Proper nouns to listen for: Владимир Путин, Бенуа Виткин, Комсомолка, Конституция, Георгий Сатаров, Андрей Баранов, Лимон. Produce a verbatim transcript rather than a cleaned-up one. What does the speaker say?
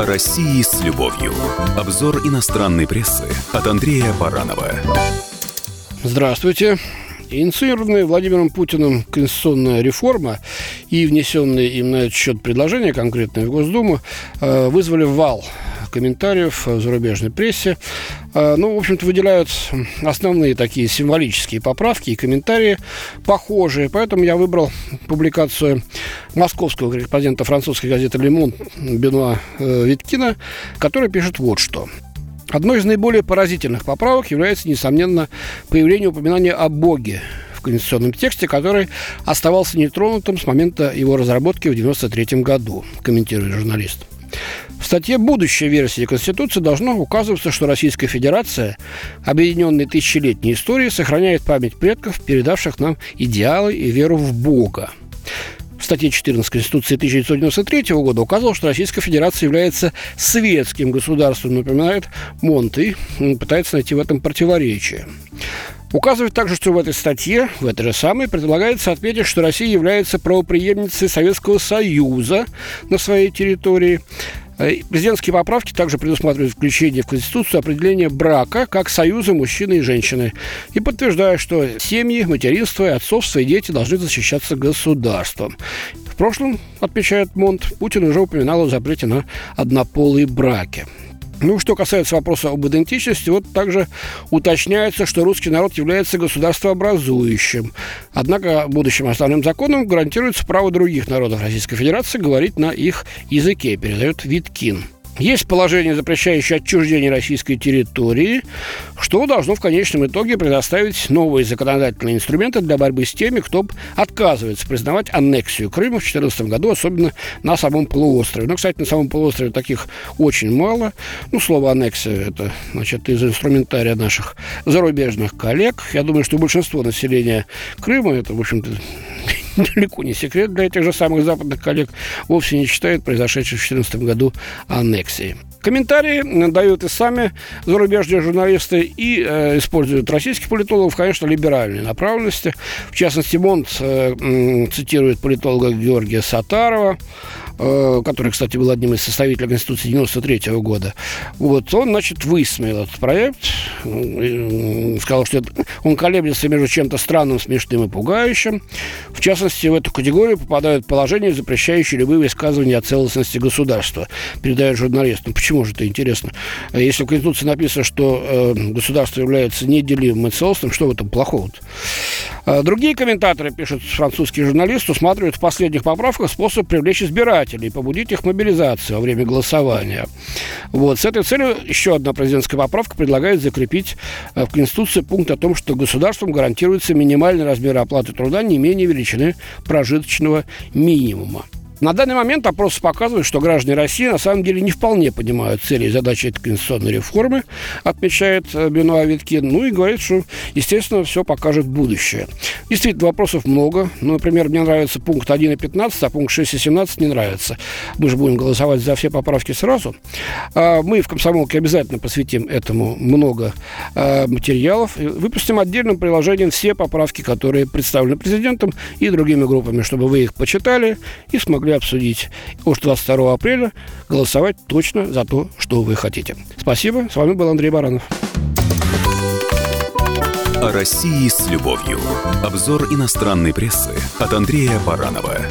О России с любовью. Обзор иностранной прессы от Андрея Баранова. Здравствуйте. Инициированная Владимиром Путиным конституционная реформа и внесенные им на этот счет предложения, конкретные в Госдуму, вызвали вал комментариев в зарубежной прессе. Ну, в общем-то, выделяют основные такие символические поправки и комментарии похожие. Поэтому я выбрал публикацию московского корреспондента французской газеты «Лимон» Бенуа Виткина, который пишет вот что. Одной из наиболее поразительных поправок является, несомненно, появление упоминания о Боге в конституционном тексте, который оставался нетронутым с момента его разработки в девяносто третьем году, комментирует журналист. В статье «Будущая версия Конституции» должно указываться, что Российская Федерация, объединенная тысячелетней историей, сохраняет память предков, передавших нам идеалы и веру в Бога. В статье четырнадцать Конституции тысяча девятьсот девяносто третьего года указывал, что Российская Федерация является светским государством, напоминает Монты, и пытается найти в этом противоречие. Указывает также, что в этой статье, в этой же самой, предлагается отметить, что Россия является правопреемницей Советского Союза на своей территории. Президентские поправки также предусматривают включение в Конституцию определения брака как союза мужчины и женщины и подтверждают, что семьи, материнство и отцовство и дети должны защищаться государством. В прошлом, отмечает Монт, Путин уже упоминал о запрете на однополые браки. Ну, что касается вопроса об идентичности, вот также уточняется, что русский народ является государствообразующим. Однако будущим основным законом гарантируется право других народов Российской Федерации говорить на их языке, передает Виткин. Есть положение, запрещающее отчуждение российской территории, что должно в конечном итоге предоставить новые законодательные инструменты для борьбы с теми, кто отказывается признавать аннексию Крыма в две тысячи четырнадцатом году, особенно на самом полуострове. Но, кстати, на самом полуострове таких очень мало. Ну, слово «аннексия» – это, значит, из инструментария наших зарубежных коллег. Я думаю, что большинство населения Крыма – это, в общем-то, далеко не секрет для этих же самых западных коллег, вовсе не считает произошедшей в две тысячи четырнадцатом году аннексии. Комментарии дают и сами зарубежные журналисты, и э, используют российских политологов, конечно, либеральной направленности. В частности, Монт э, цитирует политолога Георгия Сатарова, э, который, кстати, был одним из составителей Конституции девяносто третьего года. Вот, он, значит, высмеял этот проект, э, сказал, что это, он колеблется между чем-то странным, смешным и пугающим. В частности, в эту категорию попадают положения, запрещающие любые высказывания о целостности государства, передает журналист. Почему же это интересно? Если в Конституции написано, что э, государство является неделимым и целостным, что в этом плохого-то? Э, другие комментаторы, пишут французские журналисты, усматривают в последних поправках способ привлечь избирателей и побудить их к мобилизации во время голосования. Вот. С этой целью еще одна президентская поправка предлагает закрепить э, в Конституции пункт о том, что государством гарантируется минимальный размер оплаты труда не менее величины прожиточного минимума. На данный момент опросы показывают, что граждане России на самом деле не вполне понимают цели и задачи этой конституционной реформы, отмечает Бенуа Виткин, ну и говорит, что, естественно, все покажет будущее. Действительно, вопросов много. Ну, например, мне нравится пункт один и пятнадцать, а пункт шесть и семнадцать не нравится. Мы же будем голосовать за все поправки сразу. Мы в «Комсомолке» обязательно посвятим этому много материалов. Выпустим отдельным приложением все поправки, которые представлены президентом и другими группами, чтобы вы их почитали и смогли обсудить. Уж двадцать второго апреля голосовать точно за то, что вы хотите. Спасибо. С вами был Андрей Баранов. О России с любовью. Обзор иностранной прессы от Андрея Баранова.